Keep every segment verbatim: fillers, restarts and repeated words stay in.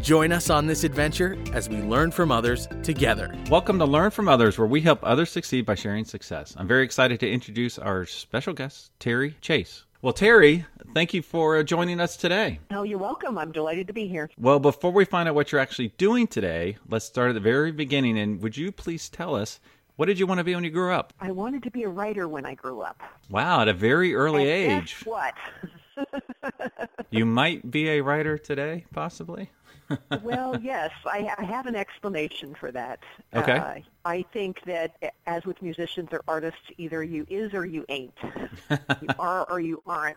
Join us on this adventure as we learn from others together. Welcome to Learn from Others, where we help others succeed by sharing success. I'm very excited to introduce our special guest, Terry Chase. Well, Terry, thank you for joining us today. Oh, you're welcome. I'm delighted to be here. Well, before we find out what you're actually doing today, let's start at the very beginning. And would you please tell us, what did you want to be when you grew up? I wanted to be a writer when I grew up. Wow, at a very early and age. Guess what? You might be a writer today, possibly? Well, yes, I, I have an explanation for that. Okay. Uh, I think that, as with musicians or artists, either you is or you ain't. You are or you aren't.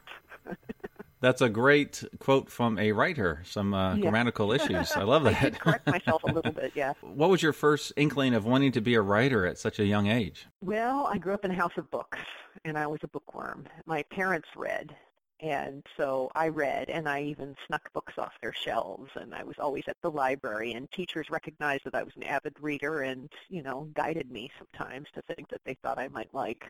That's a great quote from a writer, some uh, yeah. grammatical issues. I love that. I did correct myself a little bit, yeah. What was your first inkling of wanting to be a writer at such a young age? Well, I grew up in a house of books, and I was a bookworm. My parents read. And so I read, and I even snuck books off their shelves, and I was always at the library, and teachers recognized that I was an avid reader and, you know, guided me sometimes to things that they thought I might like.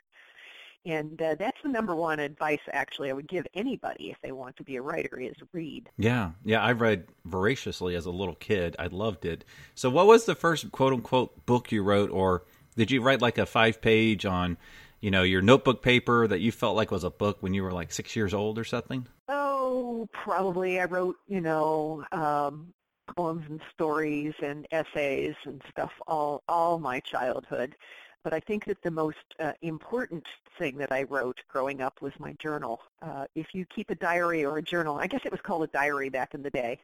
And uh, that's the number one advice, actually, I would give anybody if they want to be a writer is read. Yeah. Yeah. I read voraciously as a little kid. I loved it. So what was the first quote unquote book you wrote, or did you write like a five page on, you know, your notebook paper that you felt like was a book when you were like six years old or something? Oh, probably. I wrote, you know, um, poems and stories and essays and stuff all, all my childhood. But I think that the most uh, important thing that I wrote growing up was my journal. Uh, if you keep a diary or a journal, I guess it was called a diary back in the day,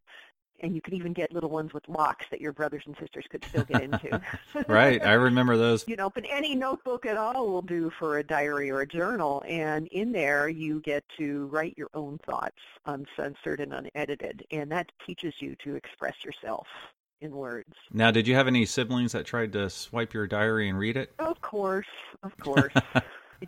and you could even get little ones with locks that your brothers and sisters could still get into. Right, I remember those. You know, but any notebook at all will do for a diary or a journal, and in there you get to write your own thoughts uncensored and unedited, and that teaches you to express yourself in words. Now, did you have any siblings that tried to swipe your diary and read it? Of course, of course.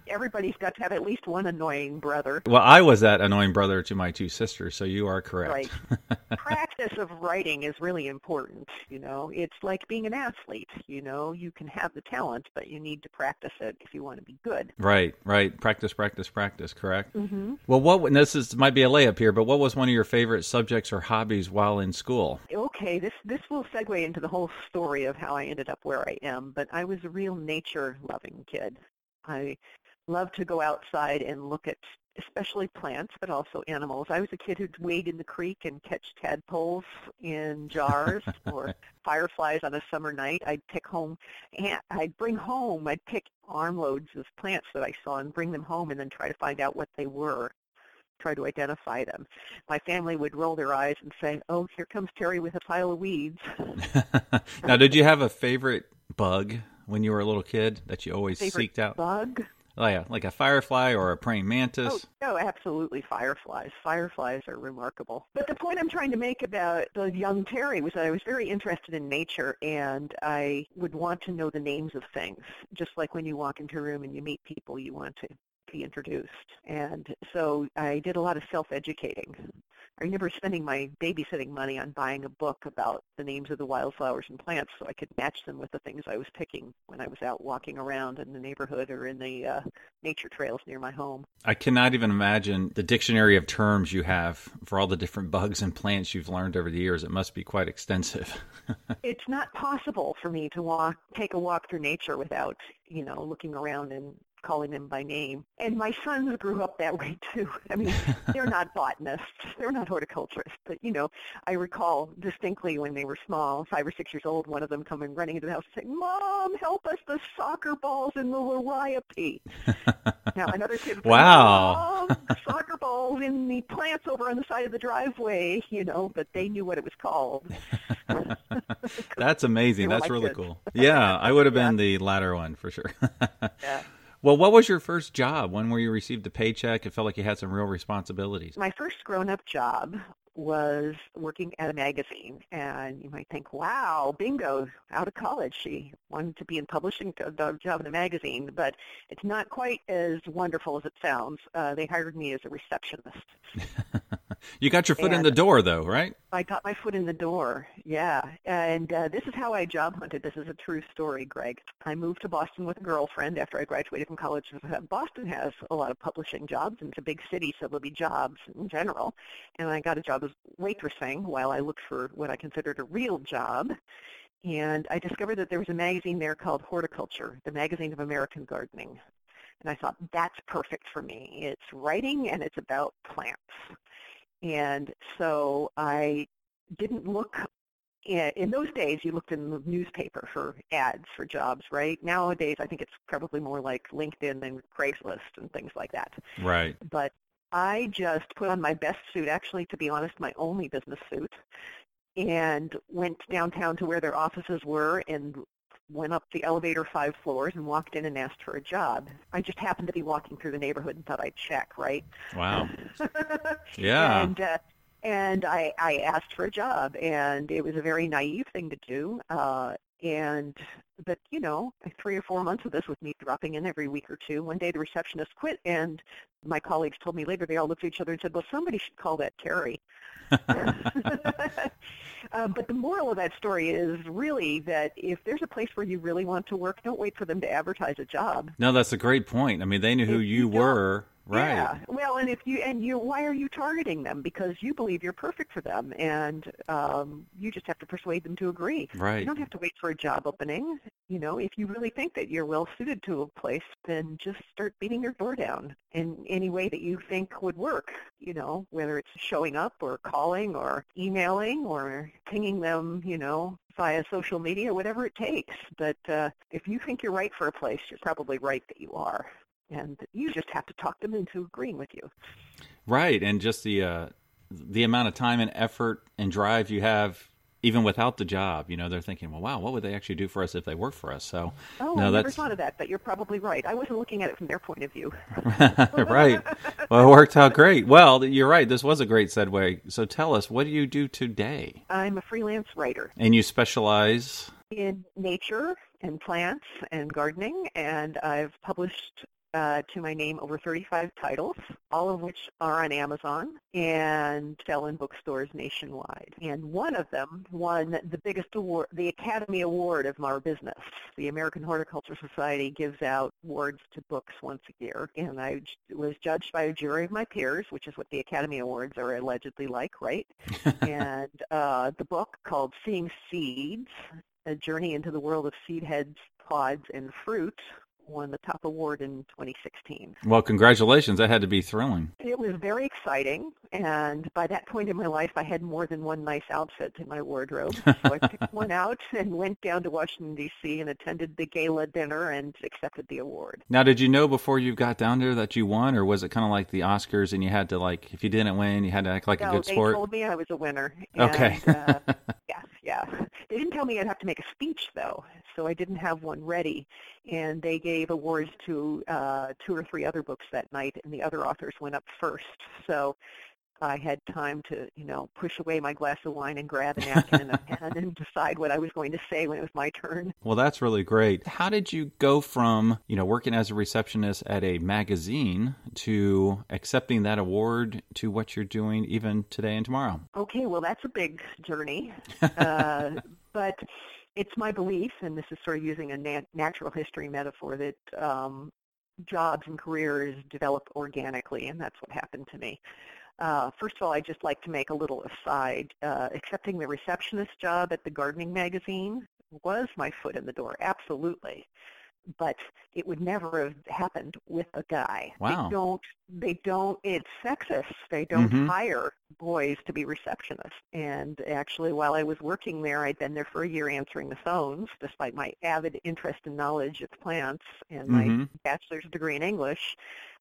Everybody's got to have at least one annoying brother. Well, I was that annoying brother to my two sisters, so you are correct. Right. Practice of writing is really important, you know. It's like being an athlete, you know. You can have the talent, but you need to practice it if you want to be good. Right, right. Practice, practice, practice, correct? Mm-hmm. Well, what, and this is, might be a layup here, but what was one of your favorite subjects or hobbies while in school? Okay, this, this will segue into the whole story of how I ended up where I am, but I was a real nature-loving kid. I love to go outside and look at especially plants, but also animals. I was a kid who'd wade in the creek and catch tadpoles in jars or fireflies on a summer night. I'd pick home, and I'd bring home, I'd pick armloads of plants that I saw and bring them home and then try to find out what they were, try to identify them. My family would roll their eyes and say, oh, here comes Terry with a pile of weeds. Now, did you have a favorite bug when you were a little kid that you always favorite seeked out? Bug? Oh, yeah, like a firefly or a praying mantis. Oh, oh, absolutely, fireflies. Fireflies are remarkable. But the point I'm trying to make about the young Terry was that I was very interested in nature, and I would want to know the names of things, just like when you walk into a room and you meet people you want to be introduced. And so I did a lot of self-educating. I remember spending my babysitting money on buying a book about the names of the wildflowers and plants so I could match them with the things I was picking when I was out walking around in the neighborhood or in the uh, nature trails near my home. I cannot even imagine the dictionary of terms you have for all the different bugs and plants you've learned over the years. It must be quite extensive. It's not possible for me to walk, take a walk through nature without, you know, looking around and calling them by name. And my sons grew up that way too. I mean, they're not botanists. They're not horticulturists. But, you know, I recall distinctly when they were small, five or six years old, one of them coming running into the house and saying, Mom, help us, the soccer ball's in the Liriope. Now, another kid said, wow, Mom, the soccer ball's in the plants over on the side of the driveway, you know, but they knew what it was called. That's amazing. That's like really kids. Cool. Yeah, I would have been yeah. the latter one for sure. Yeah. Well, what was your first job? When were you received a paycheck? It felt like you had some real responsibilities. My first grown-up job was working at a magazine. And you might think, wow, bingo, out of college. She wanted to be in publishing, a job in a magazine. But it's not quite as wonderful as it sounds. Uh, they hired me as a receptionist. You got your foot and in the door, though, right? I got my foot in the door, yeah. And uh, this is how I job hunted. This is a true story, Greg. I moved to Boston with a girlfriend after I graduated from college. Boston has a lot of publishing jobs, and it's a big city, so there'll be jobs in general. And I got a job as waitressing while I looked for what I considered a real job. And I discovered that there was a magazine there called Horticulture, the Magazine of American Gardening. And I thought, that's perfect for me. It's writing, and it's about plants. And so I didn't look, in those days you looked in the newspaper for ads for jobs, right? Nowadays I think it's probably more like LinkedIn and Craigslist and things like that. Right. But I just put on my best suit, actually, to be honest, my only business suit, and went downtown to where their offices were and went up the elevator five floors and walked in and asked for a job. I just happened to be walking through the neighborhood and thought I'd check, right? Wow. Yeah. And uh, and I, I asked for a job, and it was a very naive thing to do. Uh, and but, you know, three or four months of this with me dropping in every week or two. One day the receptionist quit, and my colleagues told me later, they all looked at each other and said, well, somebody should call that Terry. Uh, but the moral of that story is really that if there's a place where you really want to work, don't wait for them to advertise a job. No, that's a great point. I mean, they knew who you, you were, right? Yeah. Well, and if you and you, why are you targeting them? Because you believe you're perfect for them, and um, you just have to persuade them to agree. Right. You don't have to wait for a job opening. You know, if you really think that you're well suited to a place, then just start beating your door down in any way that you think would work, you know, whether it's showing up or calling or emailing or pinging them, you know, via social media, whatever it takes. But uh, if you think you're right for a place, you're probably right that you are. And you just have to talk them into agreeing with you. Right. And just the uh, the amount of time and effort and drive you have, even without the job, you know, they're thinking, well, wow, what would they actually do for us if they work for us? So, oh, no, I never that's... thought of that, but you're probably right. I wasn't looking at it from their point of view. Right. Well, it worked out great. Well, you're right. This was a great segue. So tell us, what do you do today? I'm a freelance writer. And you specialize? In nature and plants and gardening, and I've published Uh, to my name over thirty-five titles, all of which are on Amazon and sell in bookstores nationwide. And one of them won the biggest award, the Academy Award of our business. The American Horticulture Society gives out awards to books once a year, and I was judged by a jury of my peers, which is what the Academy Awards are allegedly like, right? And uh, the book called Seeing Seeds, A Journey into the World of Seed Heads, Pods, and Fruit, won the top award in twenty sixteen. Well, congratulations. That had to be thrilling. It was very exciting. And by that point in my life, I had more than one nice outfit in my wardrobe. So I picked one out and went down to Washington, D C and attended the gala dinner and accepted the award. Now, did you know before you got down there that you won, or was it kind of like the Oscars and you had to, like, if you didn't win, you had to act like no, a good sport? No, they told me I was a winner. And, okay. uh, yeah, yeah. They didn't tell me I'd have to make a speech, though, so I didn't have one ready. And they gave awards to uh, two or three other books that night, and the other authors went up first. So I had time to, you know, push away my glass of wine and grab a napkin and a pen and decide what I was going to say when it was my turn. Well, that's really great. How did you go from, you know, working as a receptionist at a magazine to accepting that award to what you're doing even today and tomorrow? Okay, well, that's a big journey. Uh, but it's my belief, and this is sort of using a nat- natural history metaphor, that um, jobs and careers develop organically, and that's what happened to me. Uh, first of all, I'd just like to make a little aside. Uh, accepting the receptionist job at the gardening magazine was my foot in the door, absolutely. But it would never have happened with a guy. Wow. They don't, they don't, it's sexist. They don't mm-hmm. hire boys to be receptionists. And actually, while I was working there, I'd been there for a year answering the phones, despite my avid interest and knowledge of plants and mm-hmm. my bachelor's degree in English.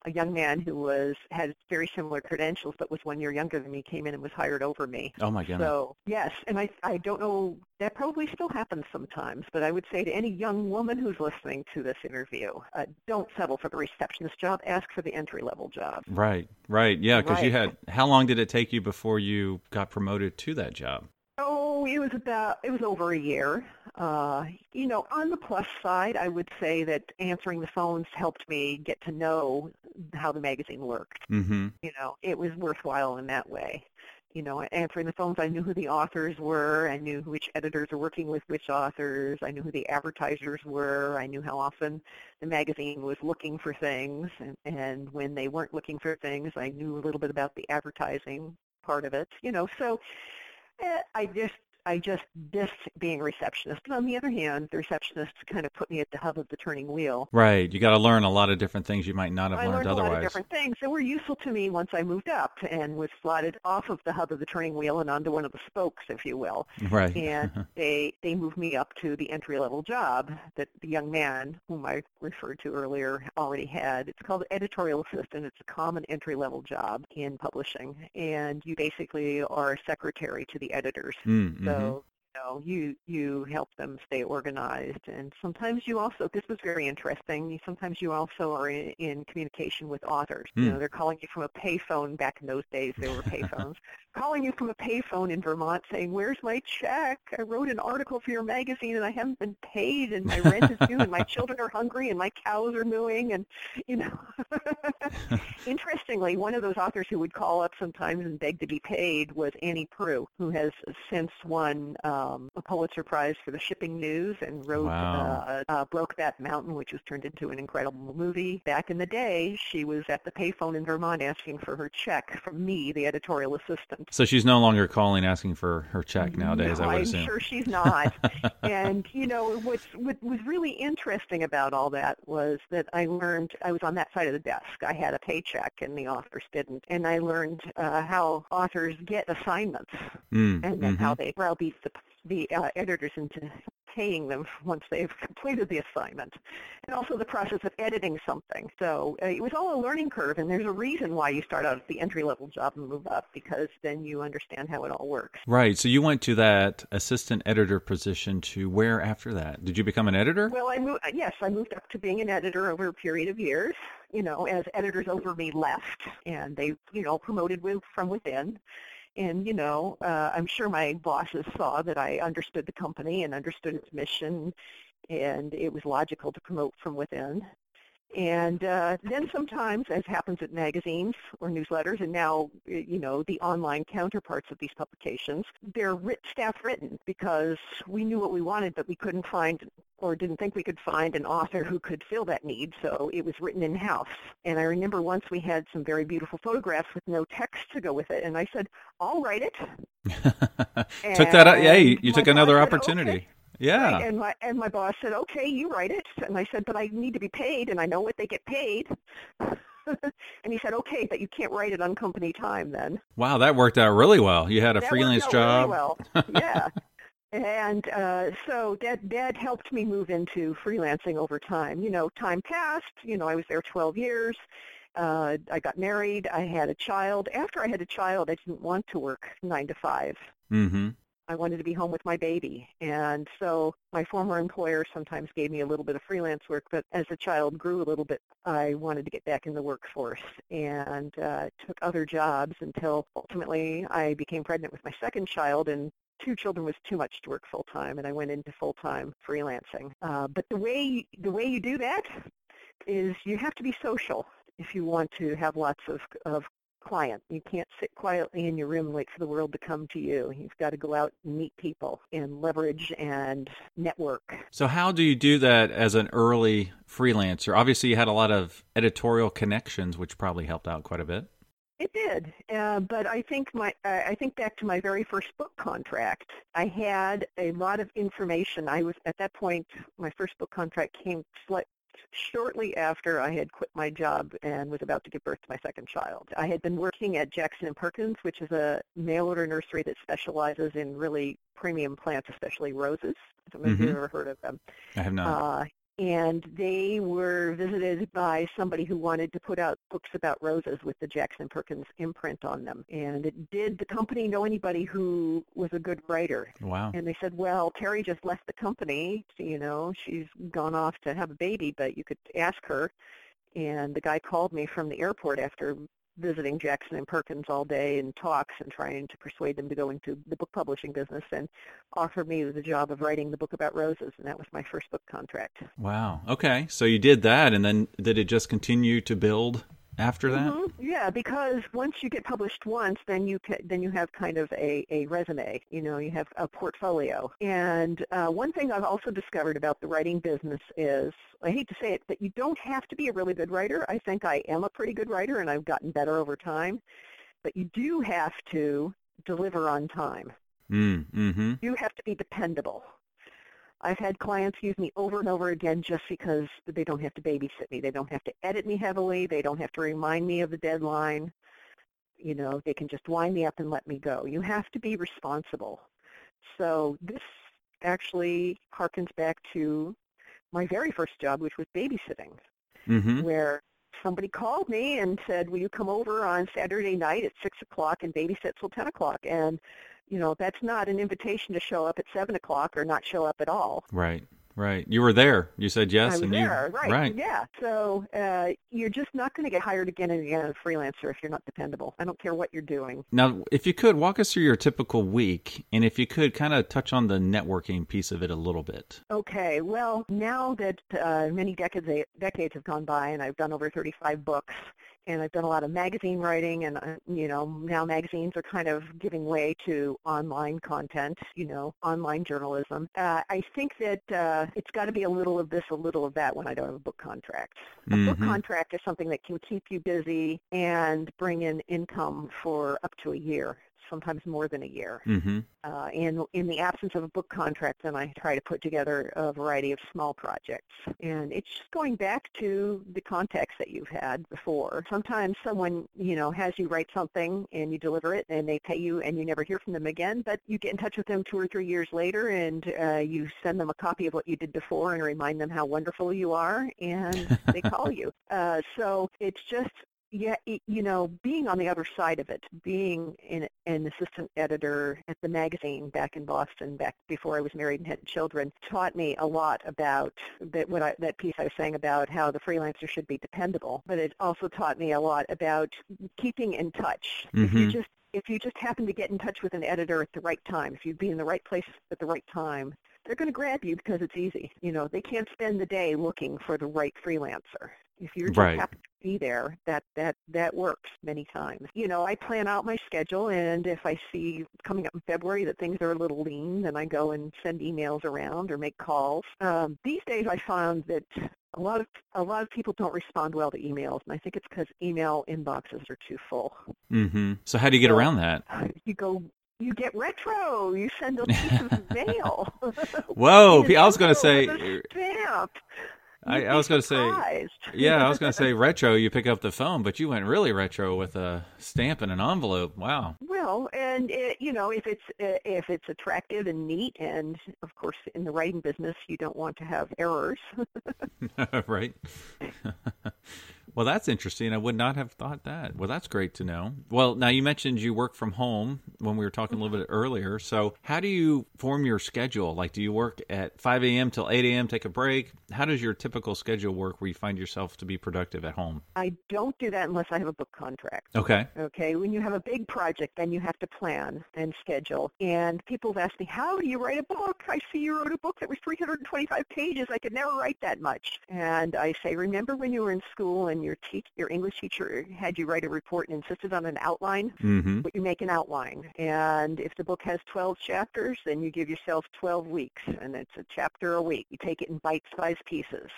a young man who was had very similar credentials but was one year younger than me came in and was hired over me. Oh, my goodness. So, yes, and I I don't know, that probably still happens sometimes, but I would say to any young woman who's listening to this interview, uh, don't settle for the receptionist job. Ask for the entry-level job. Right, right, yeah, because right. you had, how long did it take you before you got promoted to that job? Oh, it was about, it was over a year. Uh, you know, on the plus side, I would say that answering the phones helped me get to know how the magazine worked. Mm-hmm. You know, it was worthwhile in that way. You know, answering the phones, I knew who the authors were. I knew which editors were working with which authors. I knew who the advertisers were. I knew how often the magazine was looking for things. And, and when they weren't looking for things, I knew a little bit about the advertising part of it. You know, so eh, I just I just missed being a receptionist. But on the other hand, the receptionist kind of put me at the hub of the turning wheel. Right. You got to learn a lot of different things you might not have I learned, learned otherwise. I learned a lot of different things that were useful to me once I moved up and was slotted off of the hub of the turning wheel and onto one of the spokes, if you will. Right. And they, they moved me up to the entry-level job that the young man, whom I referred to earlier, already had. It's called editorial assistant. It's a common entry-level job in publishing. And you basically are a secretary to the editors. Mm-hmm. So So, you know, you, you help them stay organized. And sometimes you also, this was very interesting, sometimes you also are in, in communication with authors. Mm. You know, they're calling you from a payphone. Back in those days, there were payphones. Calling you from a payphone in Vermont saying, where's my check? I wrote an article for your magazine and I haven't been paid and my rent is due and my children are hungry and my cows are mooing. And, you know, interestingly, one of those authors who would call up sometimes and beg to be paid was Annie Proulx, who has since won um, a Pulitzer Prize for the Shipping News and wrote wow. uh, uh, Brokeback Mountain, which was turned into an incredible movie. Back in the day, she was at the payphone in Vermont asking for her check from me, the editorial assistant. So she's no longer calling asking for her check nowadays, no, I would assume. I'm sure she's not. And, you know, what's, what was really interesting about all that was that I learned, I was on that side of the desk. I had a paycheck and the authors didn't. And I learned uh, how authors get assignments mm, and then mm-hmm. how they browbeat the, the uh, editors into paying them once they've completed the assignment, and also the process of editing something. So uh, it was all a learning curve, and there's a reason why you start out at the entry-level job and move up, because then you understand how it all works. Right. So you went to that assistant editor position to where after that? Did you become an editor? Well, I moved, yes, I moved up to being an editor over a period of years, you know, as editors over me left, and they, you know, promoted with, from within. And, you know, uh, I'm sure my bosses saw that I understood the company and understood its mission, and it was logical to promote from within. And uh, then sometimes, as happens at magazines or newsletters, and now, you know, the online counterparts of these publications, they're writ- staff written because we knew what we wanted, but we couldn't find or didn't think we could find an author who could fill that need, so it was written in-house. And I remember once we had some very beautiful photographs with no text to go with it, and I said, I'll write it. Took that out. Hey, you, you took another opportunity. Said, okay. Yeah. Right. And my and my boss said, okay, you write it. And I said, but I need to be paid, and I know what they get paid. And he said, okay, but you can't write it on company time then. Wow, that worked out really well. You had a that freelance job. Worked out really well. Yeah. And uh, so that, that helped me move into freelancing over time. You know, time passed. You know, I was there twelve years. Uh, I got married. I had a child. After I had a child, I didn't want to work nine to five. Mm-hmm. I wanted to be home with my baby. And so my former employer sometimes gave me a little bit of freelance work, but as the child grew a little bit, I wanted to get back in the workforce and uh, took other jobs until ultimately I became pregnant with my second child, and two children was too much to work full-time, and I went into full-time freelancing. Uh, but the way the way you do that is you have to be social if you want to have lots of of client. You can't sit quietly in your room and wait for the world to come to you. You've got to go out and meet people and leverage and network. So how do you do that as an early freelancer? Obviously, you had a lot of editorial connections, which probably helped out quite a bit. It did, uh, but I think my uh, I think back to my very first book contract. I had a lot of information. I was at that point. My first book contract came slightly. Shortly after I had quit my job and was about to give birth to my second child. I had been working at Jackson and Perkins, which is a mail-order nursery that specializes in really premium plants, especially roses. I don't know if you've ever heard of them. I have not. Uh, and they were visited by somebody who wanted to put out books about roses with the Jackson and Perkins imprint on them. And it, did the company know anybody who was a good writer? Wow. And they said, well, Terry just left the company. You know, she's gone off to have a baby, but you could ask her. And the guy called me from the airport after visiting Jackson and Perkins all day and talks and trying to persuade them to go into the book publishing business, and offered me the job of writing the book about roses, and that was my first book contract. Wow. Okay. So you did that, and then did it just continue to build after that? Mm-hmm. Yeah, because once you get published once, then you can, then you have kind of a, a resume, you know, you have a portfolio. And uh, one thing I've also discovered about the writing business is, I hate to say it, but you don't have to be a really good writer. I think I am a pretty good writer, and I've gotten better over time. But you do have to deliver on time. Mm-hmm. You have to be dependable. I've had clients use me over and over again just because they don't have to babysit me. They don't have to edit me heavily. They don't have to remind me of the deadline. You know, they can just wind me up and let me go. You have to be responsible. So this actually harkens back to my very first job, which was babysitting, mm-hmm. where somebody called me and said, will you come over on Saturday night at six o'clock and babysit till ten o'clock? And you know, that's not an invitation to show up at seven o'clock or not show up at all. Right, right. You were there. You said yes. I was and there, you, right, right, yeah. So uh, you're just not going to get hired again and again as a freelancer if you're not dependable. I don't care what you're doing. Now, if you could, walk us through your typical week, and if you could, kind of touch on the networking piece of it a little bit. Okay. Well, now that uh, many decades decades have gone by and I've done over thirty-five books, and I've done a lot of magazine writing, and, uh, you know, now magazines are kind of giving way to online content, you know, online journalism. Uh, I think that uh, it's got to be a little of this, a little of that when I don't have a book contract. A mm-hmm. book contract is something that can keep you busy and bring in income for up to a year, sometimes more than a year. Mm-hmm. Uh, and in the absence of a book contract, then I try to put together a variety of small projects. And it's just going back to the contacts that you've had before. Sometimes someone, you know, has you write something and you deliver it and they pay you and you never hear from them again, but you get in touch with them two or three years later and uh, you send them a copy of what you did before and remind them how wonderful you are, and they call you. Uh, so it's just... Yeah, you know, being on the other side of it, being an, an assistant editor at the magazine back in Boston, back before I was married and had children, taught me a lot about that. What I, that piece I was saying about how the freelancer should be dependable, but it also taught me a lot about keeping in touch. Mm-hmm. If you just if you just happen to get in touch with an editor at the right time, if you'd be in the right place at the right time, they're going to grab you because it's easy. You know, they can't spend the day looking for the right freelancer. If you're just right. happy to be there, that, that, that works many times. You know, I plan out my schedule, and if I see coming up in February that things are a little lean, then I go and send emails around or make calls. Um, these days I found that a lot of a lot of people don't respond well to emails, and I think it's because email inboxes are too full. Mm-hmm. So how do you get so, around that? You go... You get retro. You send a piece of mail. Whoa! I was going to say. Stamp. I, I was going to say. Yeah, I was going to say retro. You pick up the phone, but you went really retro with a stamp and an envelope. Wow. Well, and it, you know, if it's if it's attractive and neat, and of course, in the writing business, you don't want to have errors. Right. Well, that's interesting. I would not have thought that. Well, that's great to know. Well, now you mentioned you work from home when we were talking a little bit earlier. So how do you form your schedule? Like, do you work at five a.m. till eight a.m., take a break? How does your typical schedule work where you find yourself to be productive at home? I don't do that unless I have a book contract. Okay. Okay. When you have a big project, then you have to plan and schedule. And people have asked me, how do you write a book? I see you wrote a book that was three hundred twenty-five pages. I could never write that much. And I say, remember when you were in school and your te- your English teacher had you write a report and insisted on an outline, mm-hmm. but you make an outline. And if the book has twelve chapters, then you give yourself twelve weeks, and it's a chapter a week. You take it in bite-sized pieces,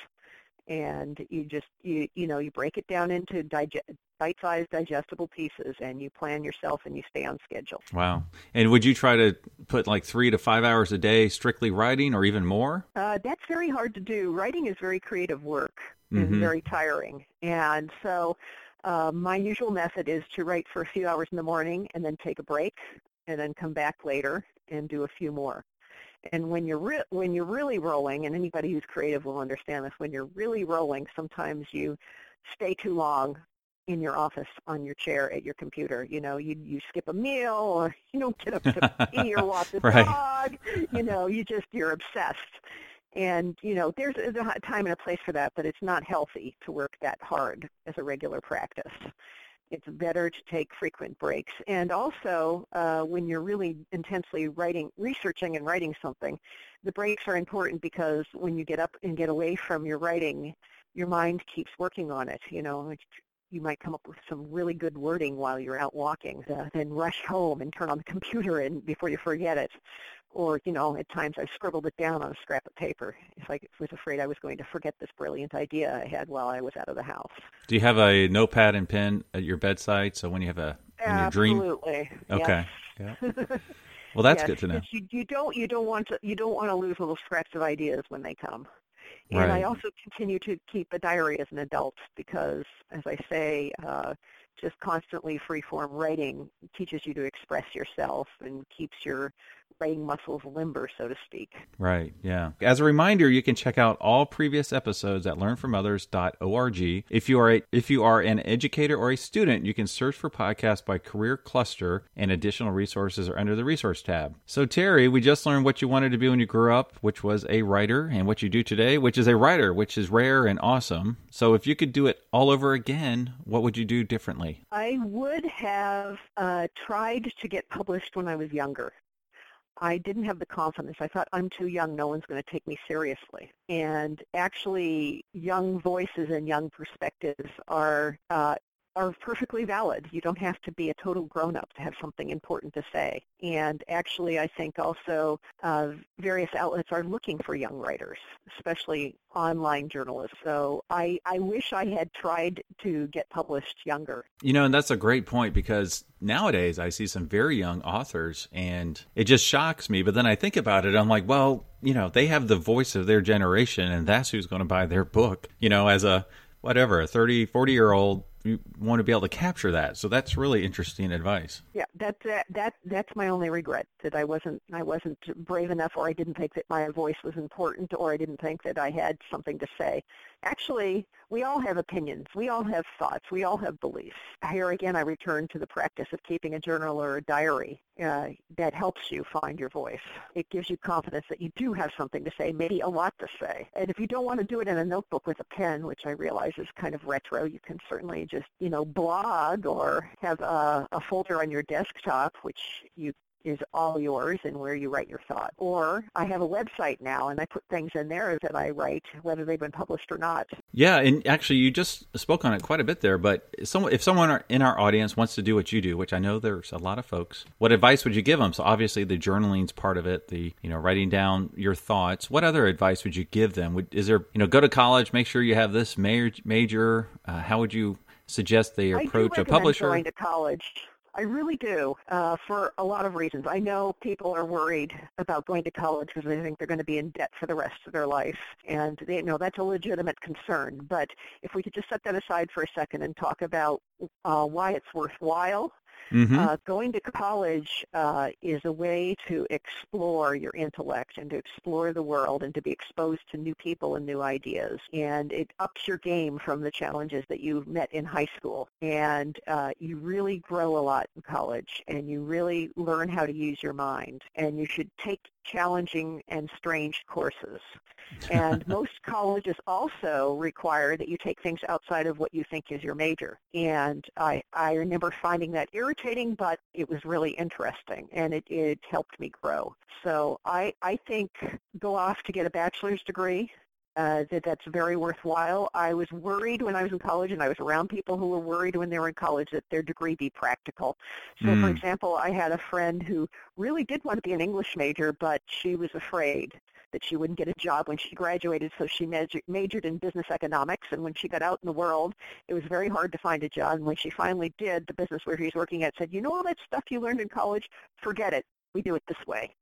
and you just, you you know, you break it down into digest, bite-sized digestible pieces, and you plan yourself and you stay on schedule. Wow. And would you try to put like three to five hours a day strictly writing or even more? Uh, that's very hard to do. Writing is very creative work. It's mm-hmm. very tiring. And so uh, my usual method is to write for a few hours in the morning and then take a break and then come back later and do a few more. And when you're re- when you're really rolling, and anybody who's creative will understand this, when you're really rolling, sometimes you stay too long in your office, on your chair, at your computer. You know, you you skip a meal, or you don't get up to pee or walk the right. dog. You know, you just, you're obsessed. And, you know, there's a time and a place for that, but it's not healthy to work that hard as a regular practice. It's better to take frequent breaks. And also, uh, when you're really intensely writing, researching and writing something, the breaks are important because when you get up and get away from your writing, your mind keeps working on it. You know, you might come up with some really good wording while you're out walking, uh, then rush home and turn on the computer and before you forget it. Or, you know, at times I scribbled it down on a scrap of paper if I was afraid I was going to forget this brilliant idea I had while I was out of the house. Do you have a notepad and pen at your bedside? So when you have a when you dream, absolutely. Okay. Yes. Yeah. Well, that's yes, good to know. You, you don't you don't want to you don't want to lose little scraps of ideas when they come. And right. I also continue to keep a diary as an adult because, as I say, uh, just constantly free-form writing teaches you to express yourself and keeps your writing muscles limber, so to speak. Right, yeah. As a reminder, you can check out all previous episodes at learn from others dot org. If you are a, if you are an educator or a student, you can search for podcasts by career cluster, and additional resources are under the resource tab. So, Terry, we just learned what you wanted to be when you grew up, which was a writer, and what you do today, which is a writer, which is rare and awesome. So if you could do it all over again, what would you do differently? I would have uh, tried to get published when I was younger. I didn't have the confidence. I thought, I'm too young. No one's going to take me seriously. And actually, young voices and young perspectives are uh, are perfectly valid. You don't have to be a total grown-up to have something important to say. And actually, I think also uh, various outlets are looking for young writers, especially online journalists. So I, I wish I had tried to get published younger. You know, and that's a great point because nowadays I see some very young authors and it just shocks me. But then I think about it, I'm like, well, you know, they have the voice of their generation and that's who's going to buy their book. You know, as a, whatever, a thirty, forty-year-old, you want to be able to capture that. So that's really interesting advice. Yeah, that's that, that that's my only regret, that I wasn't I wasn't brave enough, or I didn't think that my voice was important, or I didn't think that I had something to say. Actually, we all have opinions. We all have thoughts. We all have beliefs. Here again, I return to the practice of keeping a journal or a diary uh, that helps you find your voice. It gives you confidence that you do have something to say, maybe a lot to say. And if you don't want to do it in a notebook with a pen, which I realize is kind of retro, you can certainly just, you know, blog or have a, a folder on your desktop, which you is all yours and where you write your thought. Or I have a website now and I put things in there that I write, whether they've been published or not. Yeah, and actually you just spoke on it quite a bit there, but if someone in our audience wants to do what you do, which I know there's a lot of folks, what advice would you give them? So obviously the journaling's part of it, the, you know, writing down your thoughts. What other advice would you give them? Would, is there, you know, go to college, make sure you have this major, uh, how would you suggest they approach a publisher? I do recommend going to college. I really do, uh, for a lot of reasons. I know people are worried about going to college because they think they're going to be in debt for the rest of their life. And they, you know, that's a legitimate concern. But if we could just set that aside for a second and talk about uh, why it's worthwhile. Mm-hmm. Uh, going to college uh, is a way to explore your intellect and to explore the world and to be exposed to new people and new ideas. And it ups your game from the challenges that you met in high school. And uh, you really grow a lot in college and you really learn how to use your mind. And you should take challenging and strange courses. And most colleges also require that you take things outside of what you think is your major. And I, I remember finding that irritating, but it was really interesting, and it, it helped me grow. So I, I think go off to get a bachelor's degree. Uh, that that's very worthwhile. I was worried when I was in college, and I was around people who were worried when they were in college that their degree be practical. So, mm. for example, I had a friend who really did want to be an English major, but she was afraid that she wouldn't get a job when she graduated, so she major- majored in business economics, and when she got out in the world, it was very hard to find a job, and when she finally did, the business where she was working at said, you know all that stuff you learned in college? Forget it. We do it this way.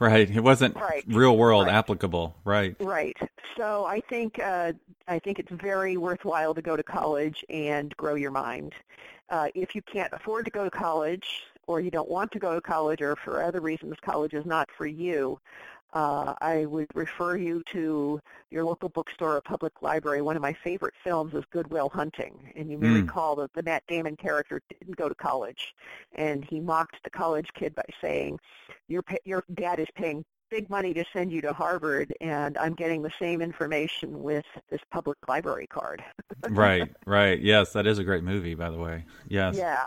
Right. It wasn't right. real world right. applicable. Right. Right. So I think uh, I think it's very worthwhile to go to college and grow your mind. Uh, if you can't afford to go to college or you don't want to go to college, or for other reasons college is not for you, uh, I would refer you to your local bookstore or public library. One of my favorite films is Good Will Hunting, and you may mm. recall that the Matt Damon character didn't go to college, and he mocked the college kid by saying, your your dad is paying big money to send you to Harvard, and I'm getting the same information with this public library card. Right, right. Yes, that is a great movie, by the way. Yes. Yeah.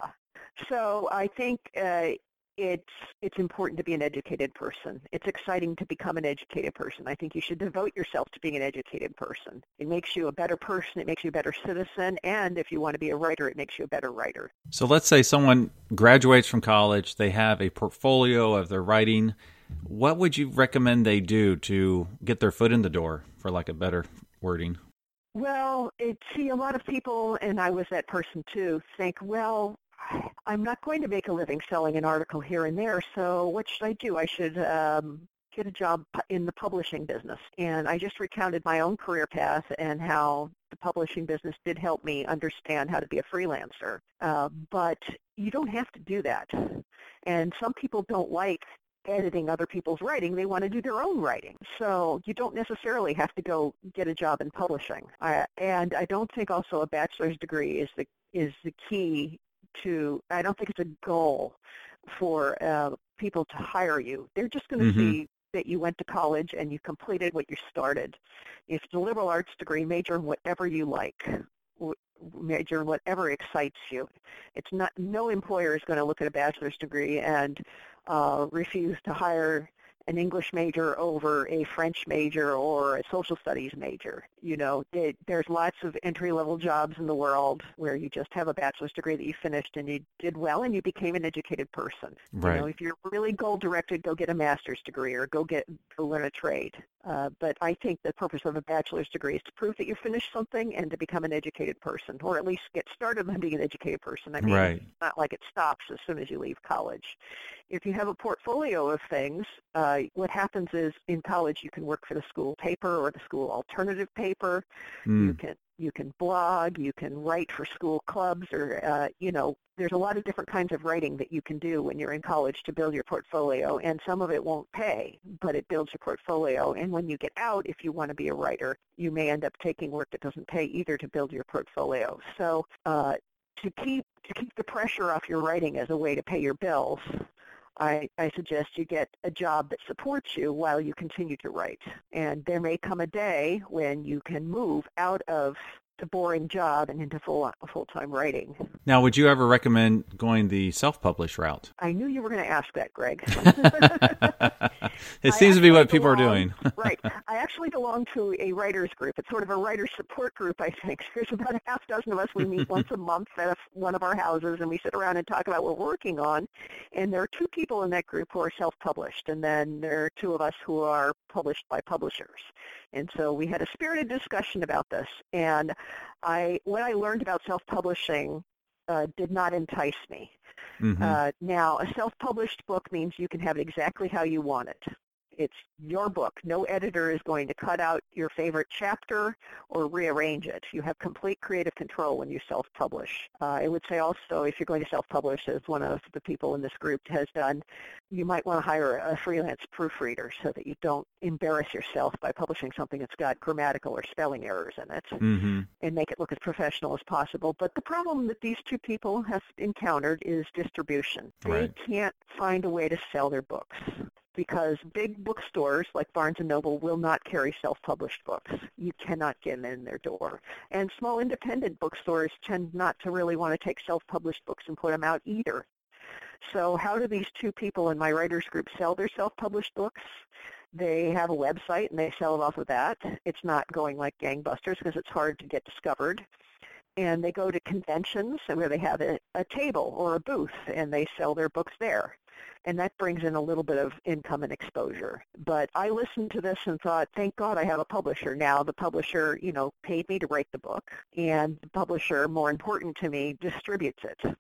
So I think uh, it's it's important to be an educated person. It's exciting to become an educated person. I think you should devote yourself to being an educated person. It makes you a better person. It makes you a better citizen. And if you want to be a writer, it makes you a better writer. So let's say someone graduates from college. They have a portfolio of their writing. What would you recommend they do to get their foot in the door, for like a better wording? Well, it, see, a lot of people, and I was that person too, think, well, I'm not going to make a living selling an article here and there, so what should I do? I should um, get a job in the publishing business. And I just recounted my own career path and how the publishing business did help me understand how to be a freelancer. Uh, but you don't have to do that. And some people don't like editing other people's writing. They want to do their own writing. So you don't necessarily have to go get a job in publishing. I, and I don't think also a bachelor's degree is the is the key to, I don't think it's a goal for uh, people to hire you. They're just going to mm-hmm. see that you went to college and you completed what you started. If it's a liberal arts degree, major in whatever you like. Major in whatever excites you. It's not, no employer is going to look at a bachelor's degree and uh, refuse to hire an English major over a French major or a social studies major. You know, it, there's lots of entry-level jobs in the world where you just have a bachelor's degree that you finished and you did well and you became an educated person. Right. You know, if you're really goal-directed, go get a master's degree or go get go learn a trade. Uh, but I think the purpose of a bachelor's degree is to prove that you finished something and to become an educated person, or at least get started on being an educated person. I mean, right. It's not like it stops as soon as you leave college. If you have a portfolio of things, uh, what happens is in college you can work for the school paper or the school alternative paper. Mm. You can you can blog, you can write for school clubs, or, uh, you know, there's a lot of different kinds of writing that you can do when you're in college to build your portfolio, and some of it won't pay, but it builds your portfolio. And when you get out, if you want to be a writer, you may end up taking work that doesn't pay either to build your portfolio. So uh, to keep to keep the pressure off your writing as a way to pay your bills, I, I suggest you get a job that supports you while you continue to write. And there may come a day when you can move out of the boring job and into full, full-time writing. Now, would you ever recommend going the self-published route? I knew you were going to ask that, Greg. It seems to be what people belong, are doing. Right. I actually belong to a writer's group. It's sort of a writer's support group, I think. There's about a half dozen of us. We meet once a month at one of our houses, and we sit around and talk about what we're working on. And there are two people in that group who are self-published, and then there are two of us who are published by publishers. And so we had a spirited discussion about this. And I, what I learned about self-publishing uh, did not entice me. Mm-hmm. Uh, now, a self-published book means you can have it exactly how you want it. It's your book. No editor is going to cut out your favorite chapter or rearrange it. You have complete creative control when you self-publish. Uh, I would say also, if you're going to self-publish, as one of the people in this group has done, you might want to hire a freelance proofreader so that you don't embarrass yourself by publishing something that's got grammatical or spelling errors in it, mm-hmm. and make it look as professional as possible. But the problem that these two people have encountered is distribution. Right. They can't find a way to sell their books, because big bookstores like Barnes and Noble will not carry self-published books. You cannot get them in their door. And small independent bookstores tend not to really want to take self-published books and put them out either. So how do these two people in my writers group sell their self-published books? They have a website and they sell it off of that. It's not going like gangbusters because it's hard to get discovered. And they go to conventions where they have a, a table or a booth and they sell their books there. And that brings in a little bit of income and exposure. But I listened to this and thought, thank God I have a publisher now. The publisher, you know, paid me to write the book, and the publisher, more important to me, distributes it.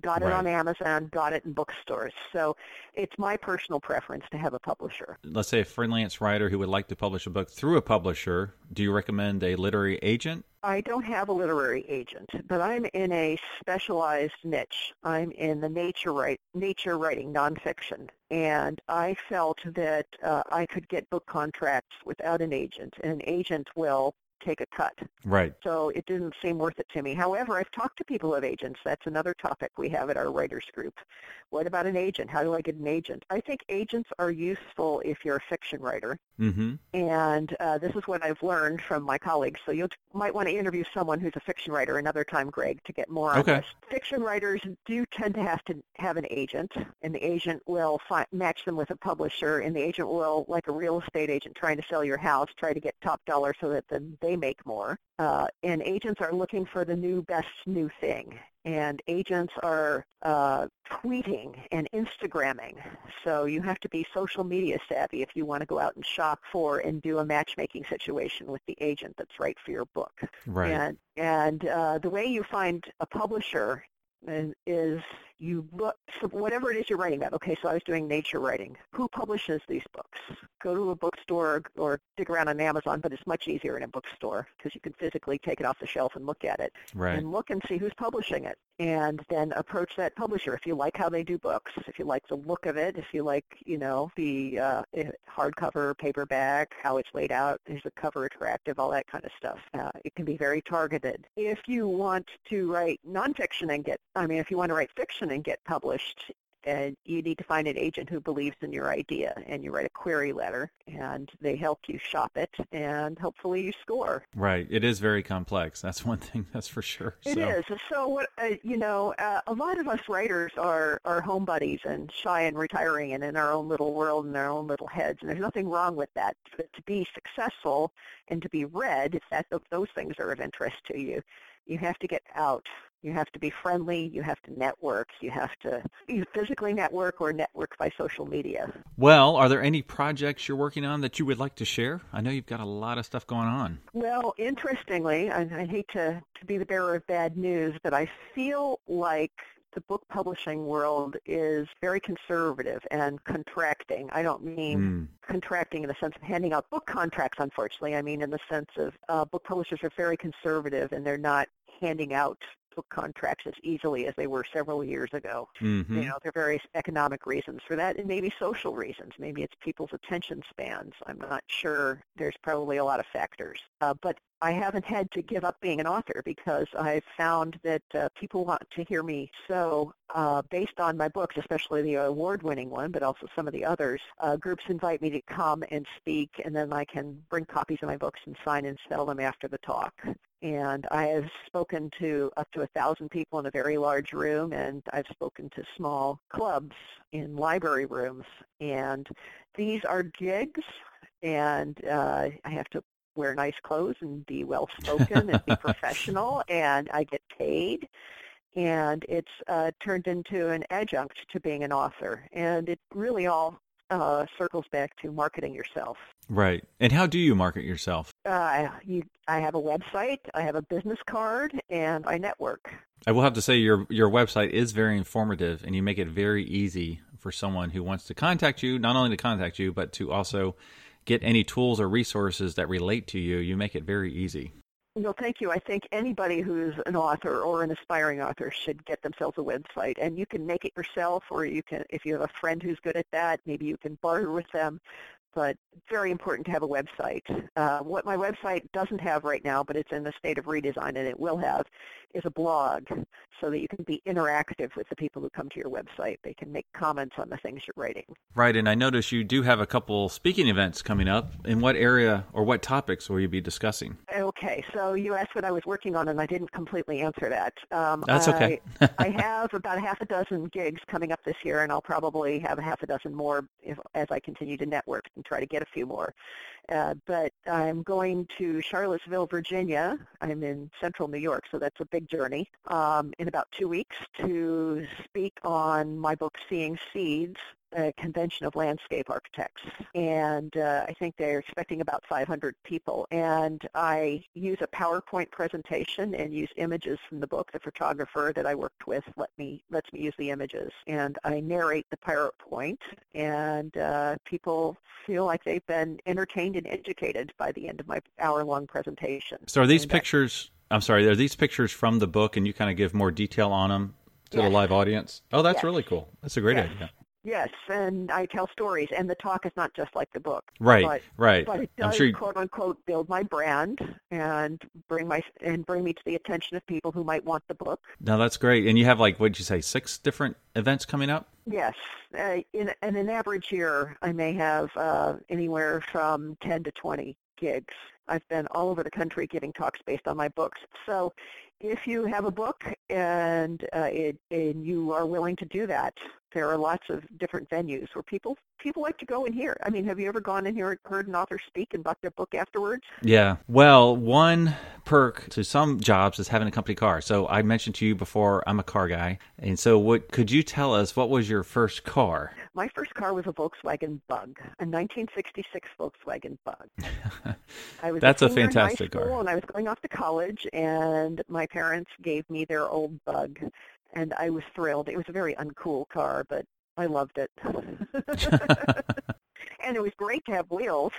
Got it right. on Amazon, got it in bookstores. So it's my personal preference to have a publisher. Let's say a freelance writer who would like to publish a book through a publisher. Do you recommend a literary agent? I don't have a literary agent, but I'm in a specialized niche. I'm in the nature write, nature writing, nonfiction. And I felt that uh, I could get book contracts without an agent, and an agent will take a cut. Right. So it didn't seem worth it to me. However, I've talked to people who have agents. That's another topic we have at our writers group. What about an agent? How do I get an agent? I think agents are useful if you're a fiction writer. Mm-hmm. And uh, this is what I've learned from my colleagues. So you might want to interview someone who's a fiction writer another time, Greg, to get more on okay. this. Fiction writers do tend to have to have an agent, and the agent will fi- match them with a publisher, and the agent will, like a real estate agent trying to sell your house, try to get top dollar so that the, they make more. Uh, and agents are looking for the new best new thing. And agents are uh, tweeting and Instagramming. So you have to be social media savvy if you want to go out and shop for and do a matchmaking situation with the agent that's right for your book. Right. And, and uh, the way you find a publisher is you look, so whatever it is you're writing about. Okay, so I was doing nature writing. Who publishes these books? Go to a bookstore or, or dig around on Amazon, but it's much easier in a bookstore because you can physically take it off the shelf and look at it. Right. And look and see who's publishing it, and then approach that publisher. If you like how they do books, if you like the look of it, if you like, you know, the uh, hardcover, paperback, how it's laid out, is the cover attractive, all that kind of stuff. Uh, it can be very targeted. If you want to write nonfiction and get, I mean, if you want to write fiction and get published, and you need to find an agent who believes in your idea, and you write a query letter, and they help you shop it, and hopefully you score. Right. It is very complex. That's one thing, that's for sure. It so. is. So, what uh, you know, uh, a lot of us writers are, are home buddies and shy and retiring and in our own little world and our own little heads, and there's nothing wrong with that. But to be successful and to be read, if, that, if those things are of interest to you, you have to get out. You have to be friendly. You have to network. You have to either physically network or network by social media. Well, are there any projects you're working on that you would like to share? I know you've got a lot of stuff going on. Well, interestingly, I, I hate to, to be the bearer of bad news, but I feel like the book publishing world is very conservative and contracting. I don't mean mm. contracting in the sense of handing out book contracts, unfortunately. I mean in the sense of uh, book publishers are very conservative, and they're not handing out book contracts as easily as they were several years ago. Mm-hmm. You know, there are various economic reasons for that, and maybe social reasons. Maybe it's people's attention spans. I'm not sure. There's probably a lot of factors. Uh, but I haven't had to give up being an author because I've found that uh, people want to hear me. So uh, based on my books, especially the award-winning one, but also some of the others, uh, groups invite me to come and speak, and then I can bring copies of my books and sign and sell them after the talk. And I have spoken to up to a thousand people in a very large room, and I've spoken to small clubs in library rooms. And these are gigs, and uh, I have to wear nice clothes and be well-spoken and be professional, and I get paid. And it's uh, turned into an adjunct to being an author. And it really all uh, circles back to marketing yourself. Right. And how do you market yourself? Uh, you, I have a website, I have a business card, and I network. I will have to say your your website is very informative, and you make it very easy for someone who wants to contact you, not only to contact you, but to also get any tools or resources that relate to you. You make it very easy. Well, thank you. I think anybody who's an author or an aspiring author should get themselves a website. And you can make it yourself, or you can, if you have a friend who's good at that, maybe you can barter with them. But very important to have a website. Uh, what my website doesn't have right now, but it's in the state of redesign and it will have, is a blog so that you can be interactive with the people who come to your website. They can make comments on the things you're writing. Right, and I notice you do have a couple speaking events coming up. In what area or what topics will you be discussing? Okay, so you asked what I was working on, and I didn't completely answer that. Um, That's okay. I, I have about a half a dozen gigs coming up this year, and I'll probably have a half a dozen more if, as I continue to network and try to get a few more. Uh, but I'm going to Charlottesville, Virginia. I'm in central New York, so that's a big journey, um, in about two weeks to speak on my book, Seeing Seeds, a convention of landscape architects. And uh, I think they're expecting about five hundred people. And I use a PowerPoint presentation and use images from the book. The photographer that I worked with let me lets me use the images. And I narrate the PowerPoint. And uh, people feel like they've been entertained and educated by the end of my hour-long presentation. So are these and pictures, I, I'm sorry, are these pictures from the book and you kind of give more detail on them to yes. the live audience? Oh, that's yes. really cool. That's a great yes. idea. Yes, and I tell stories, and the talk is not just like the book. Right, but, right. But it does, I'm sure you... quote unquote, build my brand and bring my and bring me to the attention of people who might want the book. No, that's great. And you have, like, what'd you say, six different events coming up? Yes. Uh, in, in an average year, I may have uh, anywhere from ten to twenty gigs. I've been all over the country giving talks based on my books. So if you have a book and uh, it, and you are willing to do that, there are lots of different venues where people people like to go and hear. I mean, have you ever gone in here and heard an author speak and bought their book afterwards? Yeah. Well, one perk to some jobs is having a company car. So I mentioned to you before, I'm a car guy. And so what could you tell us, what was your first car? My first car was a Volkswagen Bug, a nineteen sixty-six Volkswagen Bug. I was That's a, a fantastic car. And I was going off to college, and my parents gave me their old Bug. And I was thrilled. It was a very uncool car, but I loved it. And it was great to have wheels.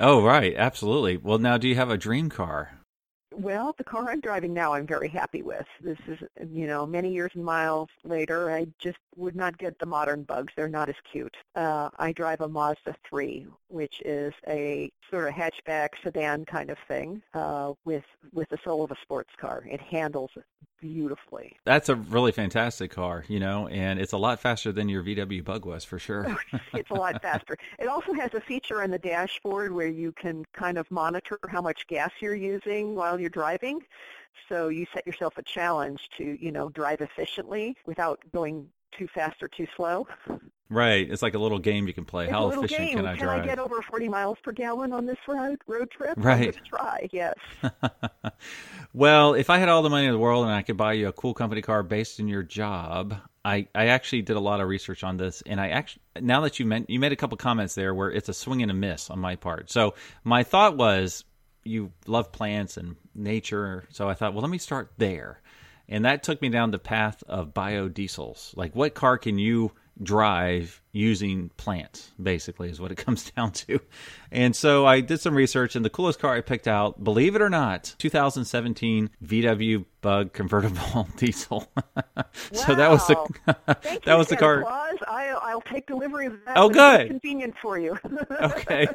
Oh, right. Absolutely. Well, now, do you have a dream car? Well, the car I'm driving now, I'm very happy with. This is, you know, many years and miles later, I just would not get the modern Bugs. They're not as cute. Uh, I drive a Mazda three, which is a sort of hatchback sedan kind of thing uh, with with the soul of a sports car. It handles beautifully. That's a really fantastic car, you know, and it's a lot faster than your V W Bug was, for sure. It's a lot faster. It also has a feature on the dashboard where you can kind of monitor how much gas you're using while you're driving. So you set yourself a challenge to, you know, drive efficiently without going too fast or too slow. Right. It's like a little game you can play. It's How efficient game. can I can drive? Can I get over forty miles per gallon on this road, road trip? Right. Let's try, yes. Well, if I had all the money in the world and I could buy you a cool company car based on your job, I, I actually did a lot of research on this. And I actually, now that you, meant, you made a couple comments there where it's a swing and a miss on my part. So my thought was you love plants and nature. So I thought, well, let me start there. And that took me down the path of biodiesels. Like, what car can you drive using plants, basically, is what it comes down to. And so I did some research, and the coolest car I picked out, believe it or not, two thousand seventeen V W Bug convertible diesel. Wow. So that was the Thank that you, was Ted the car. Claus. I, I'll take delivery of that. Oh, good. It's convenient for you. Okay.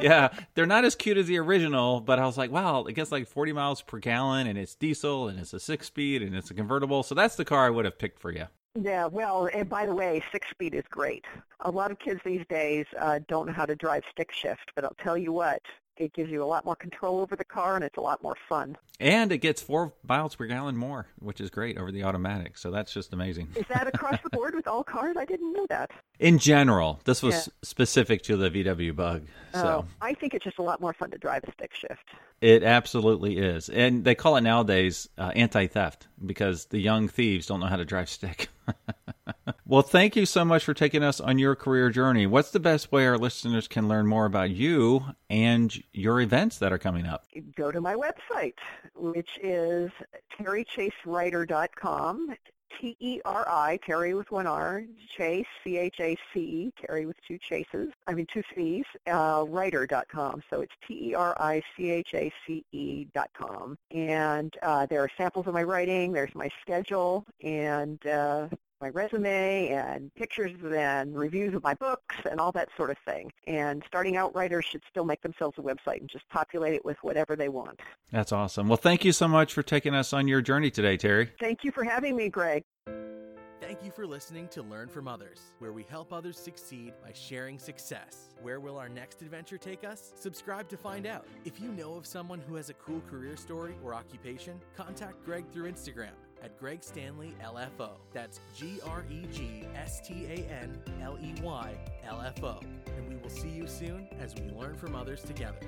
Yeah, they're not as cute as the original, but I was like, wow, it gets like forty miles per gallon, and it's diesel, and it's a six-speed, and it's a convertible. So that's the car I would have picked for you. Yeah, well, and by the way, six-speed is great. A lot of kids these days uh, don't know how to drive stick shift, but I'll tell you what, it gives you a lot more control over the car, and it's a lot more fun. And it gets four miles per gallon more, which is great over the automatic, so that's just amazing. Is that across the board with all cars? I didn't know that. In general, this was yeah. specific to the V W Bug. So oh, I think it's just a lot more fun to drive a stick shift. It absolutely is. And they call it nowadays uh, anti-theft because the young thieves don't know how to drive stick. Well, thank you so much for taking us on your career journey. What's the best way our listeners can learn more about you and your events that are coming up? Go to my website, which is Terry Chase Writer dot com. T E R I, Terry with one R, Chase, C H A C E, Terry with two chases, I mean two C's, uh, writer dot com. So it's T E R I C H A C E dot com. And uh, there are samples of my writing, there's my schedule, and uh, my resume, and pictures, and reviews of my books, and all that sort of thing. And starting out writers should still make themselves a website and just populate it with whatever they want. That's awesome. Well, thank you so much for taking us on your journey today, Terry. Thank you for having me, Greg. Thank you for listening to Learn from Others, where we help others succeed by sharing success. Where will our next adventure take us? Subscribe to find out. If you know of someone who has a cool career story or occupation, contact Greg through Instagram at Greg Stanley L F O. That's G R E G S T A N L E Y L F O. And we will see you soon. soon as we learn from others together.